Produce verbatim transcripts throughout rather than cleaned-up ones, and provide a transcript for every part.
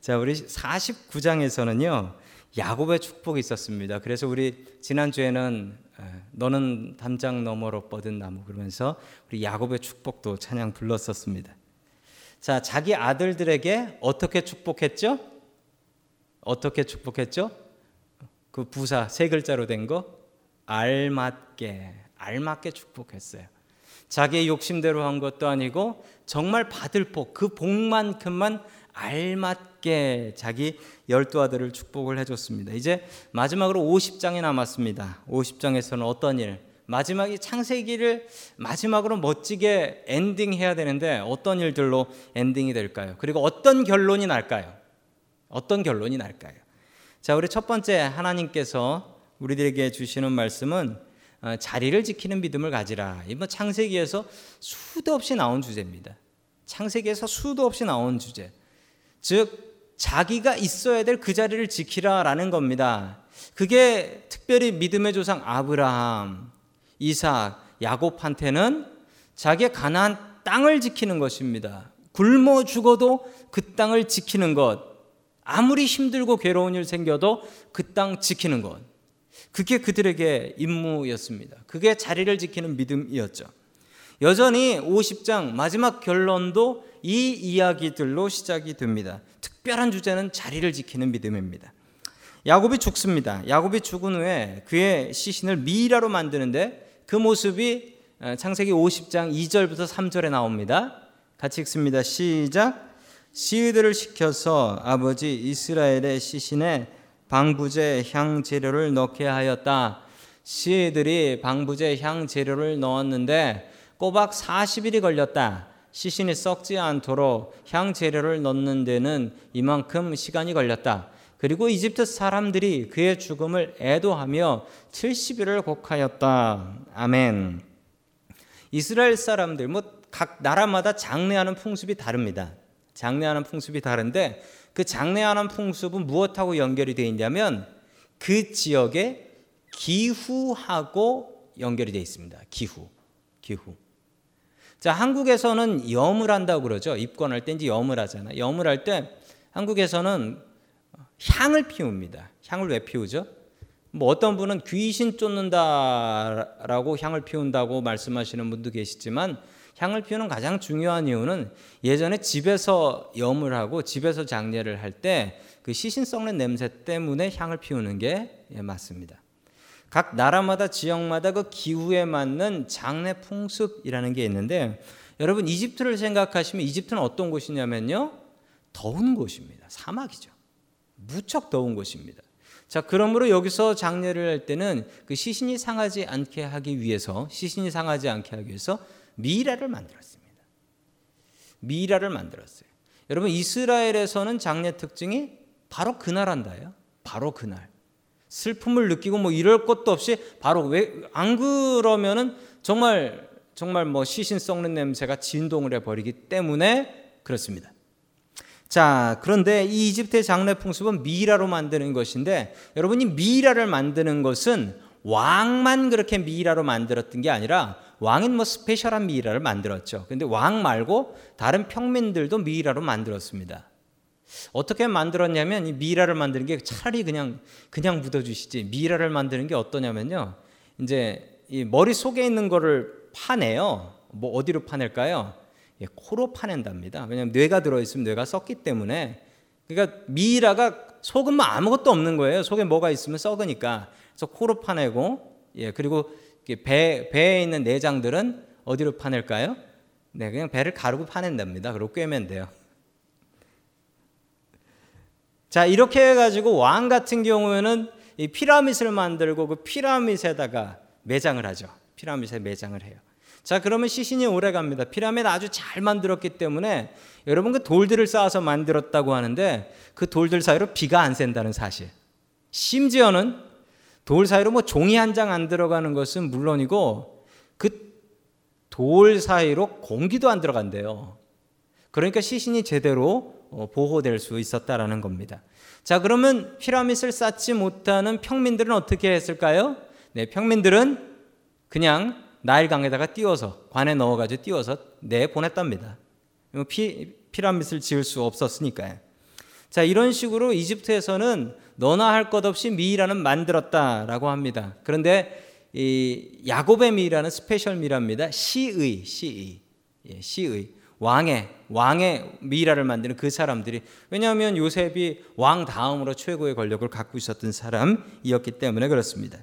자, 우리 사십구 장에서는요 야곱의 축복이 있었습니다. 그래서 우리 지난주에는 너는 담장 너머로 뻗은 나무 그러면서 우리 야곱의 축복도 찬양 불렀었습니다. 자, 자기 아들들에게 어떻게 축복했죠? 어떻게 축복했죠? 그 부사 세 글자로 된 거 알맞게, 알맞게 축복했어요. 자기의 욕심대로 한 것도 아니고 정말 받을 복, 그 복만큼만 알맞게 자기 열두 아들을 축복을 해줬습니다. 이제 마지막으로 오십 장이 남았습니다. 오십 장에서는 어떤 일? 마지막이 창세기를 마지막으로 멋지게 엔딩해야 되는데 어떤 일들로 엔딩이 될까요? 그리고 어떤 결론이 날까요? 어떤 결론이 날까요? 자, 우리 첫 번째 하나님께서 우리들에게 주시는 말씀은 자리를 지키는 믿음을 가지라. 이번 창세기에서 수도 없이 나온 주제입니다. 창세기에서 수도 없이 나온 주제. 즉 자기가 있어야 될 그 자리를 지키라라는 겁니다. 그게 특별히 믿음의 조상 아브라함, 이삭, 야곱한테는 자기의 가나안 땅을 지키는 것입니다. 굶어 죽어도 그 땅을 지키는 것. 아무리 힘들고 괴로운 일 생겨도 그 땅 지키는 것. 그게 그들에게 임무였습니다. 그게 자리를 지키는 믿음이었죠. 여전히 오십 장 마지막 결론도 이 이야기들로 시작이 됩니다. 특별한 주제는 자리를 지키는 믿음입니다. 야곱이 죽습니다. 야곱이 죽은 후에 그의 시신을 미이라로 만드는데 그 모습이 창세기 오십 장 이 절부터 삼 절에 나옵니다. 같이 읽습니다. 시작. 시위들을 시켜서 아버지 이스라엘의 시신에 방부제 향 재료를 넣게 하였다. 시위들이 방부제 향 재료를 넣었는데 꼬박 사십 일이 걸렸다. 시신이 썩지 않도록 향 재료를 넣는 데는 이만큼 시간이 걸렸다. 그리고 이집트 사람들이 그의 죽음을 애도하며 칠십 일을 곡하였다. 아멘. 이스라엘 사람들, 뭐 각 나라마다 장례하는 풍습이 다릅니다. 장례하는 풍습이 다른데 그 장례하는 풍습은 무엇하고 연결이 되어 있냐면 그 지역의 기후하고 연결이 되어 있습니다. 기후, 기후. 자, 한국에서는 염을 한다고 그러죠. 입관할 때 이제 염을 하잖아요. 염을 할 때 한국에서는 향을 피웁니다. 향을 왜 피우죠? 뭐 어떤 분은 귀신 쫓는다라고 향을 피운다고 말씀하시는 분도 계시지만 향을 피우는 가장 중요한 이유는 예전에 집에서 염을 하고 집에서 장례를 할 때 그 시신 썩는 냄새 때문에 향을 피우는 게 맞습니다. 각 나라마다 지역마다 그 기후에 맞는 장례 풍습이라는 게 있는데 여러분 이집트를 생각하시면 이집트는 어떤 곳이냐면요. 더운 곳입니다. 사막이죠. 무척 더운 곳입니다. 자, 그러므로 여기서 장례를 할 때는 그 시신이 상하지 않게 하기 위해서 시신이 상하지 않게 하기 위해서 미이라를 만들었습니다. 미이라를 만들었어요. 여러분 이스라엘에서는 장례 특징이 바로 그날한다요. 바로 그날. 슬픔을 느끼고 뭐 이럴 것도 없이 바로 왜 안 그러면은 정말 정말 뭐 시신 썩는 냄새가 진동을 해버리기 때문에 그렇습니다. 자, 그런데 이 이집트의 장례 풍습은 미이라로 만드는 것인데 여러분이 미이라를 만드는 것은 왕만 그렇게 미이라로 만들었던 게 아니라 왕은 뭐 스페셜한 미이라를 만들었죠. 그런데 왕 말고 다른 평민들도 미이라로 만들었습니다. 어떻게 만들었냐면 이 미이라를 만드는 게 차라리 그냥 그냥 묻어주시지 미이라를 만드는 게 어떠냐면요. 이제 이 머리 속에 있는 거를 파내요. 뭐 어디로 파낼까요? 예, 코로 파낸답니다. 왜냐하면 뇌가 들어있으면 뇌가 썩기 때문에. 그러니까 미이라가 속은 뭐 아무것도 없는 거예요. 속에 뭐가 있으면 썩으니까. 그래서 코로 파내고, 예, 그리고 배, 배에 있는 내장들은 어디로 파낼까요? 네, 그냥 배를 가르고 파낸답니다. 그리고 꿰면 돼요. 자, 이렇게 해가지고 왕 같은 경우에는 이 피라밋을 만들고 그 피라밋에다가 매장을 하죠. 피라밋에 매장을 해요. 자, 그러면 시신이 오래갑니다. 피라밋 아주 잘 만들었기 때문에 여러분 그 돌들을 쌓아서 만들었다고 하는데 그 돌들 사이로 비가 안 샌다는 사실. 심지어는 돌 사이로 뭐 종이 한 장 안 들어가는 것은 물론이고 그 돌 사이로 공기도 안 들어간대요. 그러니까 시신이 제대로 보호될 수 있었다라는 겁니다. 자, 그러면 피라밋을 쌓지 못하는 평민들은 어떻게 했을까요? 네, 평민들은 그냥 나일강에다가 띄워서 관에 넣어가지고 띄워서 내보냈답니다. 피, 피라밋을 지을 수 없었으니까요. 자, 이런 식으로 이집트에서는 너나 할 것 없이 미이라는 만들었다라고 합니다. 그런데 이 야곱의 미라는 스페셜 미라입니다. 시의, 시의, 예, 시의 왕의 왕의 미라를 만드는 그 사람들이, 왜냐하면 요셉이 왕 다음으로 최고의 권력을 갖고 있었던 사람이었기 때문에 그렇습니다.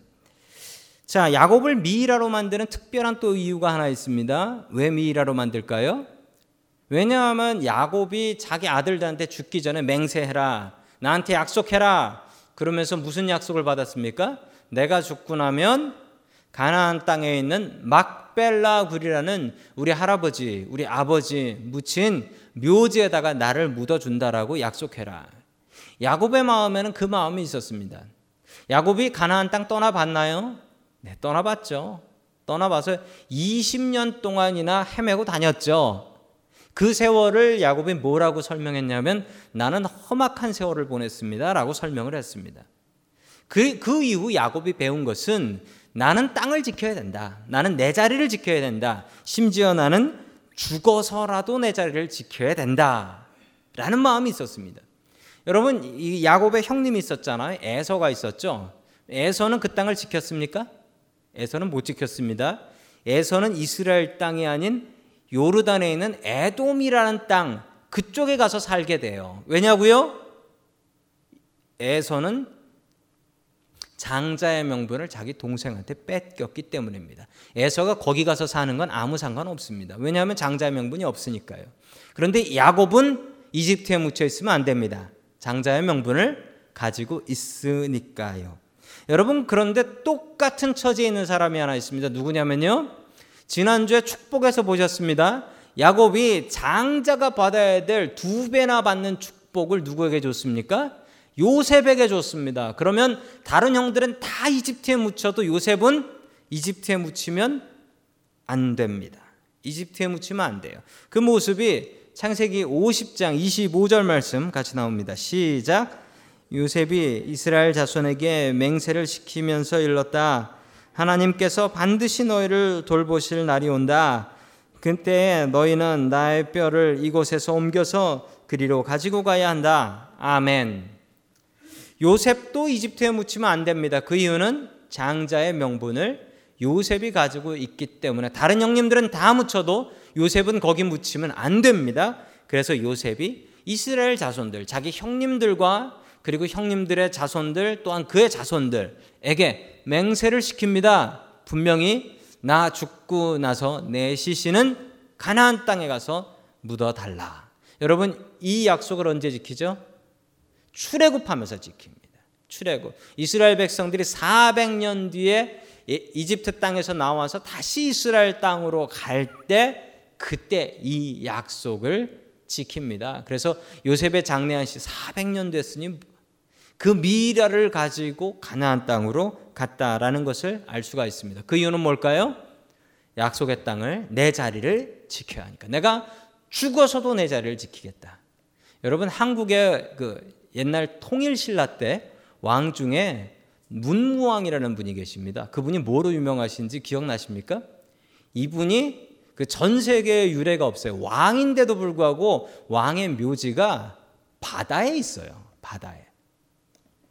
자, 야곱을 미이라로 만드는 특별한 또 이유가 하나 있습니다. 왜 미이라로 만들까요? 왜냐하면 야곱이 자기 아들들한테 죽기 전에 맹세해라, 나한테 약속해라, 그러면서 무슨 약속을 받았습니까? 내가 죽고 나면 가나안 땅에 있는 막벨라 굴이라는 우리 할아버지, 우리 아버지 묻힌 묘지에다가 나를 묻어준다라고 약속해라. 야곱의 마음에는 그 마음이 있었습니다. 야곱이 가나안 땅 떠나봤나요? 네, 떠나봤죠. 떠나봐서 이십 년 동안이나 헤매고 다녔죠. 그 세월을 야곱이 뭐라고 설명했냐면, 나는 험악한 세월을 보냈습니다 라고 설명을 했습니다. 그, 그 이후 야곱이 배운 것은 나는 땅을 지켜야 된다, 나는 내 자리를 지켜야 된다, 심지어 나는 죽어서라도 내 자리를 지켜야 된다 라는 마음이 있었습니다. 여러분, 이 야곱의 형님이 있었잖아요. 에서가 있었죠. 에서는 그 땅을 지켰습니까? 에서는 못 지켰습니다. 에서는 이스라엘 땅이 아닌 요르단에 있는 에돔이라는 땅, 그쪽에 가서 살게 돼요. 왜냐고요? 에서는 장자의 명분을 자기 동생한테 뺏겼기 때문입니다. 에서가 거기 가서 사는 건 아무 상관없습니다. 왜냐하면 장자의 명분이 없으니까요. 그런데 야곱은 이집트에 묻혀 있으면 안 됩니다. 장자의 명분을 가지고 있으니까요. 여러분, 그런데 똑같은 처지에 있는 사람이 하나 있습니다. 누구냐면요, 지난주에 축복에서 보셨습니다. 야곱이 장자가 받아야 될 두 배나 받는 축복을 누구에게 줬습니까? 요셉에게 줬습니다. 그러면 다른 형들은 다 이집트에 묻혀도 요셉은 이집트에 묻히면 안 됩니다. 이집트에 묻히면 안 돼요. 그 모습이 창세기 오십 장 이십오 절 말씀 같이 나옵니다. 시작. 요셉이 이스라엘 자손에게 맹세를 시키면서 일렀다. 하나님께서 반드시 너희를 돌보실 날이 온다. 그때 너희는 나의 뼈를 이곳에서 옮겨서 그리로 가지고 가야 한다. 아멘. 요셉도 이집트에 묻히면 안 됩니다. 그 이유는 장자의 명분을 요셉이 가지고 있기 때문에, 다른 형님들은 다 묻혀도 요셉은 거기 묻히면 안 됩니다. 그래서 요셉이 이스라엘 자손들, 자기 형님들과 그리고 형님들의 자손들 또한 그의 자손들에게 맹세를 시킵니다. 분명히 나 죽고 나서 내 시신은 가나안 땅에 가서 묻어달라. 여러분, 이 약속을 언제 지키죠? 출애굽하면서 지킵니다. 출애굽. 이스라엘 백성들이 사백 년 뒤에 이집트 땅에서 나와서 다시 이스라엘 땅으로 갈 때, 그때 이 약속을 지킵니다. 그래서 요셉의 장래한 시 사백 년 됐으니 그 미라를 가지고 가나안 땅으로 갔다라는 것을 알 수가 있습니다. 그 이유는 뭘까요? 약속의 땅을, 내 자리를 지켜야 하니까. 내가 죽어서도 내 자리를 지키겠다. 여러분, 한국의 그 옛날 통일신라 때 왕 중에 문무왕이라는 분이 계십니다. 그분이 뭐로 유명하신지 기억나십니까? 이분이 그 전 세계에 유래가 없어요. 왕인데도 불구하고 왕의 묘지가 바다에 있어요. 바다에.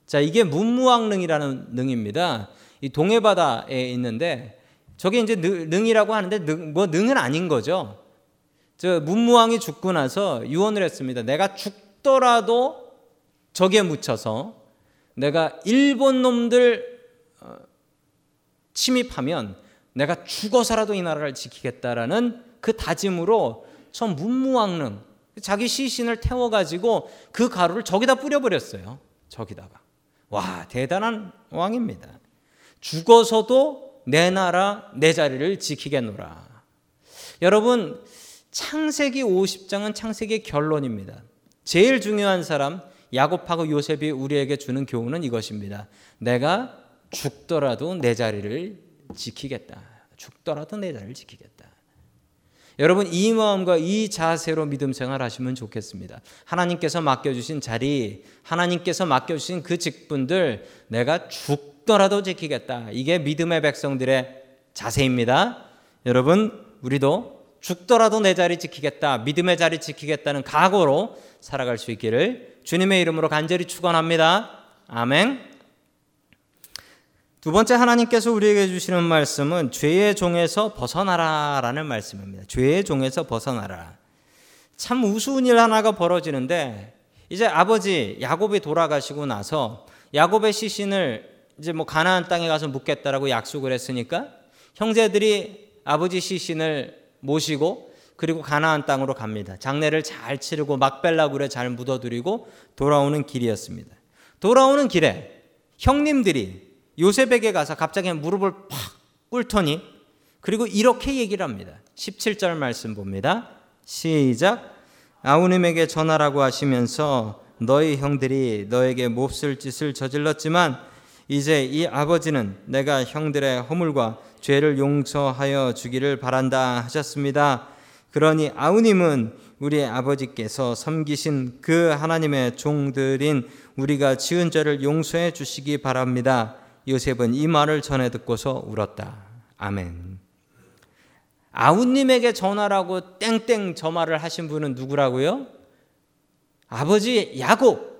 자, 이게 문무왕릉이라는 능입니다. 이 동해바다에 있는데, 저게 이제 능이라고 하는데 능, 뭐 능은 아닌 거죠. 저 문무왕이 죽고 나서 유언을 했습니다. 내가 죽더라도 저기에 묻혀서 내가 일본 놈들 침입하면 내가 죽어서라도 이 나라를 지키겠다라는 그 다짐으로 전 문무왕릉, 자기 시신을 태워가지고 그 가루를 저기다 뿌려버렸어요. 저기다가. 와, 대단한 왕입니다. 죽어서도 내 나라, 내 자리를 지키겠노라. 여러분, 창세기 오십 장은 창세기의 결론입니다. 제일 중요한 사람 야곱하고 요셉이 우리에게 주는 교훈은 이것입니다. 내가 죽더라도 내 자리를 지키겠다. 죽더라도 내 자리를 지키겠다. 여러분, 이 마음과 이 자세로 믿음 생활하시면 좋겠습니다. 하나님께서 맡겨주신 자리, 하나님께서 맡겨주신 그 직분들 내가 죽더라도 지키겠다. 이게 믿음의 백성들의 자세입니다. 여러분, 우리도 죽더라도 내 자리 지키겠다, 믿음의 자리 지키겠다는 각오로 살아갈 수 있기를 주님의 이름으로 간절히 축원합니다. 아멘. 두 번째 하나님께서 우리에게 주시는 말씀은 죄의 종에서 벗어나라라는 말씀입니다. 죄의 종에서 벗어나라. 참 우스운 일 하나가 벌어지는데, 이제 아버지 야곱이 돌아가시고 나서 야곱의 시신을 이제 뭐 가나안 땅에 가서 묻겠다라고 약속을 했으니까 형제들이 아버지 시신을 모시고 그리고 가나안 땅으로 갑니다. 장례를 잘 치르고 막벨라굴에 잘 묻어두리고 돌아오는 길이었습니다. 돌아오는 길에 형님들이 요셉에게 가서 갑자기 무릎을 팍 꿇더니 그리고 이렇게 얘기를 합니다. 십칠 절 말씀 봅니다. 시작. 아우님에게 전하라고 하시면서 너희 형들이 너에게 몹쓸 짓을 저질렀지만 이제 이 아버지는 내가 형들의 허물과 죄를 용서하여 주기를 바란다 하셨습니다. 그러니 아우님은 우리 아버지께서 섬기신 그 하나님의 종들인 우리가 지은 죄를 용서해 주시기 바랍니다. 요셉은 이 말을 전해 듣고서 울었다. 아멘. 아우님에게 전하라고 땡땡 저 말을 하신 분은 누구라고요? 아버지 야곱.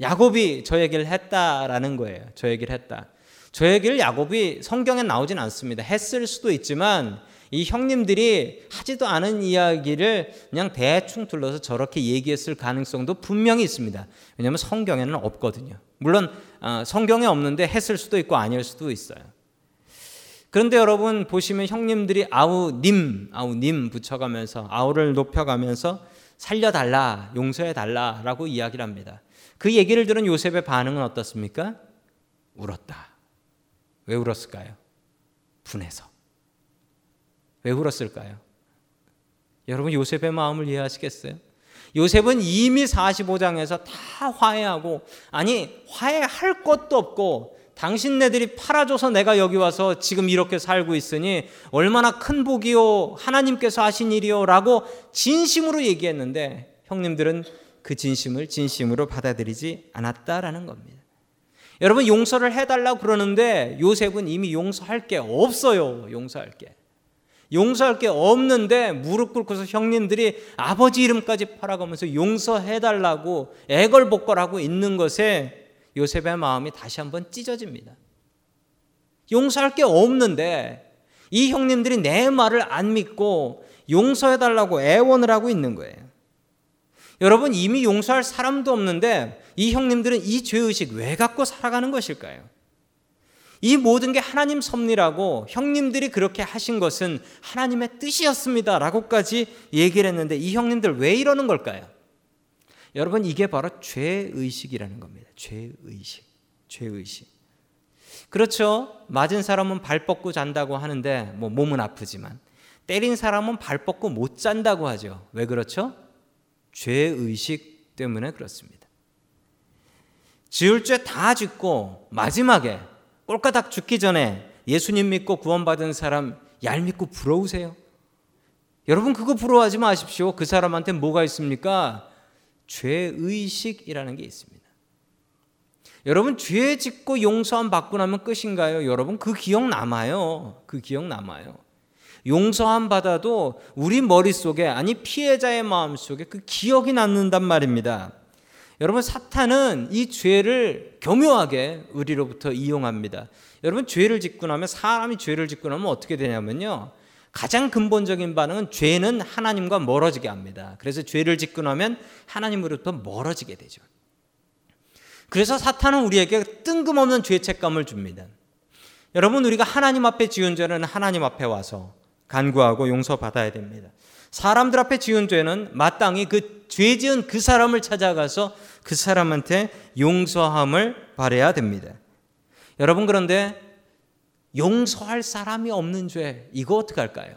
야곱이 저 얘기를 했다라는 거예요. 저 얘기를 했다. 저 얘기를 야곱이 성경에 나오진 않습니다. 했을 수도 있지만 이 형님들이 하지도 않은 이야기를 그냥 대충 둘러서 저렇게 얘기했을 가능성도 분명히 있습니다. 왜냐하면 성경에는 없거든요. 물론 성경에 없는데 했을 수도 있고 아닐 수도 있어요. 그런데 여러분 보시면 형님들이 아우님, 아우님 붙여가면서 아우를 높여가면서 살려달라, 용서해달라라고 이야기를 합니다. 그 얘기를 들은 요셉의 반응은 어떻습니까? 울었다. 왜 울었을까요? 분해서. 왜 울었을까요? 여러분 요셉의 마음을 이해하시겠어요? 요셉은 이미 사십오 장에서 다 화해하고, 아니 화해할 것도 없고 당신네들이 팔아줘서 내가 여기 와서 지금 이렇게 살고 있으니 얼마나 큰 복이요, 하나님께서 하신 일이요 라고 진심으로 얘기했는데 형님들은 그 진심을 진심으로 받아들이지 않았다라는 겁니다. 여러분 용서를 해달라고 그러는데 요셉은 이미 용서할 게 없어요. 용서할 게. 용서할 게 없는데 무릎 꿇고서 형님들이 아버지 이름까지 팔아가면서 용서해달라고 애걸복걸하고 있는 것에 요셉의 마음이 다시 한번 찢어집니다. 용서할 게 없는데 이 형님들이 내 말을 안 믿고 용서해달라고 애원을 하고 있는 거예요. 여러분 이미 용서할 사람도 없는데 이 형님들은 이 죄의식 왜 갖고 살아가는 것일까요? 이 모든 게 하나님 섭리라고, 형님들이 그렇게 하신 것은 하나님의 뜻이었습니다 라고까지 얘기를 했는데 이 형님들 왜 이러는 걸까요? 여러분 이게 바로 죄의식이라는 겁니다. 죄의식. 죄의식. 그렇죠. 맞은 사람은 발 뻗고 잔다고 하는데 뭐 몸은 아프지만, 때린 사람은 발 뻗고 못 잔다고 하죠. 왜 그렇죠? 죄의식 때문에 그렇습니다. 지을 죄 다 짓고 마지막에 꼴까닥 죽기 전에 예수님 믿고 구원받은 사람 얄밉고 부러우세요? 여러분 그거 부러워하지 마십시오. 그 사람한테 뭐가 있습니까? 죄의식이라는 게 있습니다. 여러분 죄 짓고 용서함 받고 나면 끝인가요? 여러분 그 기억 남아요. 그 기억 남아요. 용서함 받아도 우리 머릿속에, 아니 피해자의 마음속에 그 기억이 남는단 말입니다. 여러분 사탄은 이 죄를 교묘하게 우리로부터 이용합니다. 여러분 죄를 짓고 나면, 사람이 죄를 짓고 나면 어떻게 되냐면요, 가장 근본적인 반응은 죄는 하나님과 멀어지게 합니다. 그래서 죄를 짓고 나면 하나님으로부터 멀어지게 되죠. 그래서 사탄은 우리에게 뜬금없는 죄책감을 줍니다. 여러분 우리가 하나님 앞에 지은 죄는 하나님 앞에 와서 간구하고 용서받아야 됩니다. 사람들 앞에 지은 죄는 마땅히 그 죄 지은 그 사람을 찾아가서 그 사람한테 용서함을 바라야 됩니다. 여러분 그런데 용서할 사람이 없는 죄, 이거 어떻게 할까요?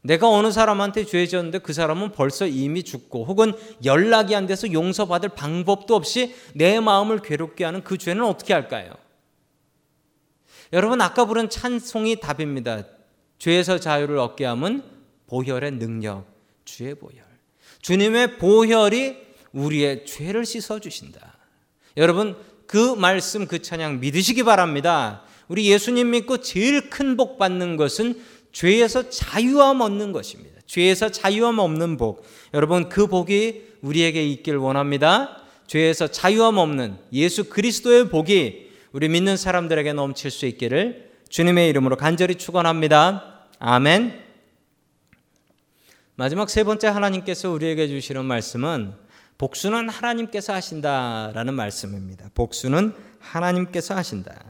내가 어느 사람한테 죄 지었는데 그 사람은 벌써 이미 죽고 혹은 연락이 안 돼서 용서받을 방법도 없이 내 마음을 괴롭게 하는 그 죄는 어떻게 할까요? 여러분 아까 부른 찬송이 답입니다. 죄에서 자유를 얻게 함은 보혈의 능력, 주의 보혈. 주님의 보혈이 우리의 죄를 씻어주신다. 여러분 그 말씀, 그 찬양 믿으시기 바랍니다. 우리 예수님 믿고 제일 큰 복 받는 것은 죄에서 자유함 얻는 것입니다. 죄에서 자유함 없는 복. 여러분 그 복이 우리에게 있길 원합니다. 죄에서 자유함 없는 예수 그리스도의 복이 우리 믿는 사람들에게 넘칠 수 있기를 주님의 이름으로 간절히 축원합니다. 아멘. 마지막 세 번째 하나님께서 우리에게 주시는 말씀은 복수는 하나님께서 하신다라는 말씀입니다. 복수는 하나님께서 하신다.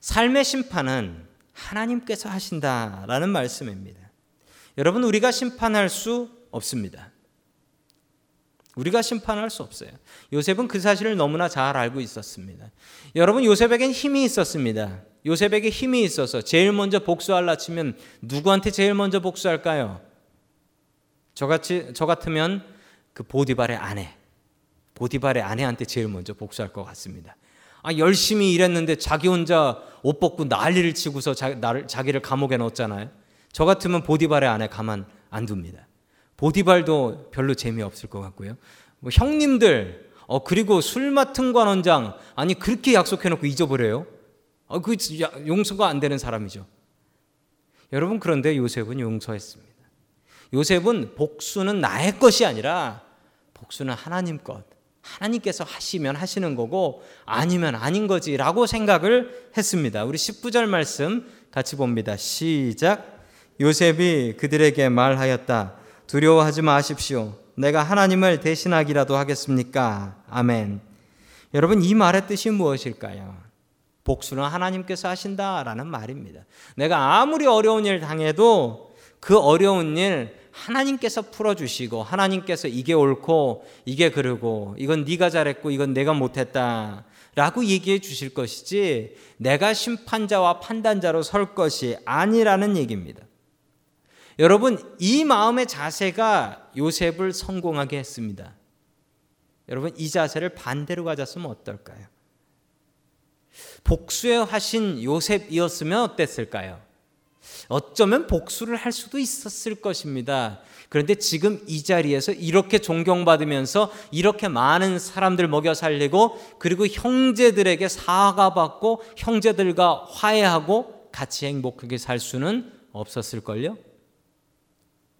삶의 심판은 하나님께서 하신다라는 말씀입니다. 여러분, 우리가 심판할 수 없습니다. 우리가 심판할 수 없어요. 요셉은 그 사실을 너무나 잘 알고 있었습니다. 여러분, 요셉에겐 힘이 있었습니다. 요셉에게 힘이 있어서 제일 먼저 복수하려 치면 누구한테 제일 먼저 복수할까요? 저같이, 저 같으면 그 보디발의 아내, 보디발의 아내한테 제일 먼저 복수할 것 같습니다. 아, 열심히 일했는데 자기 혼자 옷 벗고 난리를 치고서 자, 나를, 자기를 감옥에 넣었잖아요. 저 같으면 보디발의 아내 가만 안 둡니다. 보디발도 별로 재미없을 것 같고요. 뭐 형님들, 어, 그리고 술 맡은 관원장, 아니 그렇게 약속해놓고 잊어버려요? 어, 그 용서가 안 되는 사람이죠. 여러분, 그런데 요셉은 용서했습니다. 요셉은 복수는 나의 것이 아니라 복수는 하나님 것, 하나님께서 하시면 하시는 거고 아니면 아닌 거지라고 생각을 했습니다. 우리 십구 절 말씀 같이 봅니다. 시작. 요셉이 그들에게 말하였다. 두려워하지 마십시오. 내가 하나님을 대신하기라도 하겠습니까? 아멘. 여러분, 이 말의 뜻이 무엇일까요? 복수는 하나님께서 하신다라는 말입니다. 내가 아무리 어려운 일 당해도 그 어려운 일 하나님께서 풀어주시고 하나님께서 이게 옳고 이게 그르고 이건 네가 잘했고 이건 내가 못했다 라고 얘기해 주실 것이지 내가 심판자와 판단자로 설 것이 아니라는 얘기입니다. 여러분, 이 마음의 자세가 요셉을 성공하게 했습니다. 여러분, 이 자세를 반대로 가졌으면 어떨까요? 복수의 화신 요셉이었으면 어땠을까요? 어쩌면 복수를 할 수도 있었을 것입니다. 그런데 지금 이 자리에서 이렇게 존경받으면서 이렇게 많은 사람들 먹여 살리고 그리고 형제들에게 사과받고 형제들과 화해하고 같이 행복하게 살 수는 없었을걸요?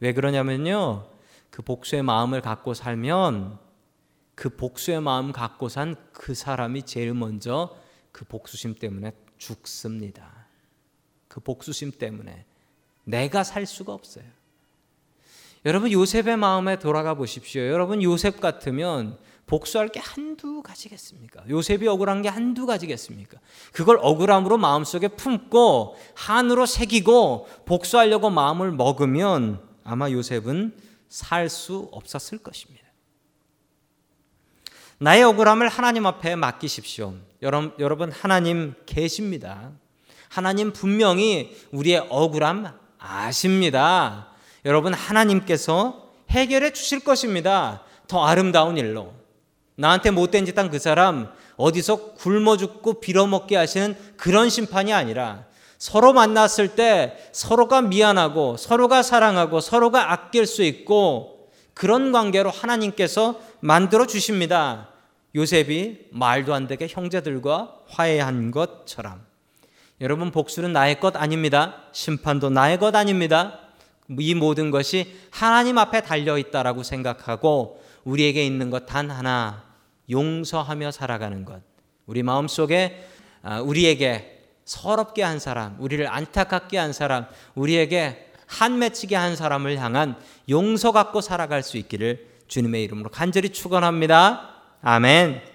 왜 그러냐면요, 그 복수의 마음을 갖고 살면 그 복수의 마음 갖고 산 그 사람이 제일 먼저 그 복수심 때문에 죽습니다. 그 복수심 때문에 내가 살 수가 없어요. 여러분, 요셉의 마음에 돌아가 보십시오. 여러분, 요셉 같으면 복수할 게 한두 가지겠습니까? 요셉이 억울한 게 한두 가지겠습니까? 그걸 억울함으로 마음속에 품고 한으로 새기고 복수하려고 마음을 먹으면 아마 요셉은 살 수 없었을 것입니다. 나의 억울함을 하나님 앞에 맡기십시오. 여러분, 하나님 계십니다. 하나님 분명히 우리의 억울함 아십니다. 여러분, 하나님께서 해결해 주실 것입니다. 더 아름다운 일로. 나한테 못된 짓 한 그 사람 어디서 굶어 죽고 빌어먹게 하시는 그런 심판이 아니라 서로 만났을 때 서로가 미안하고 서로가 사랑하고 서로가 아낄 수 있고 그런 관계로 하나님께서 만들어 주십니다. 요셉이 말도 안 되게 형제들과 화해한 것처럼. 여러분, 복수는 나의 것 아닙니다. 심판도 나의 것 아닙니다. 이 모든 것이 하나님 앞에 달려있다라고 생각하고 우리에게 있는 것 단 하나, 용서하며 살아가는 것. 우리 마음속에 우리에게 서럽게 한 사람, 우리를 안타깝게 한 사람, 우리에게 한 맺히게 한 사람을 향한 용서 갖고 살아갈 수 있기를 주님의 이름으로 간절히 축원합니다. 아멘.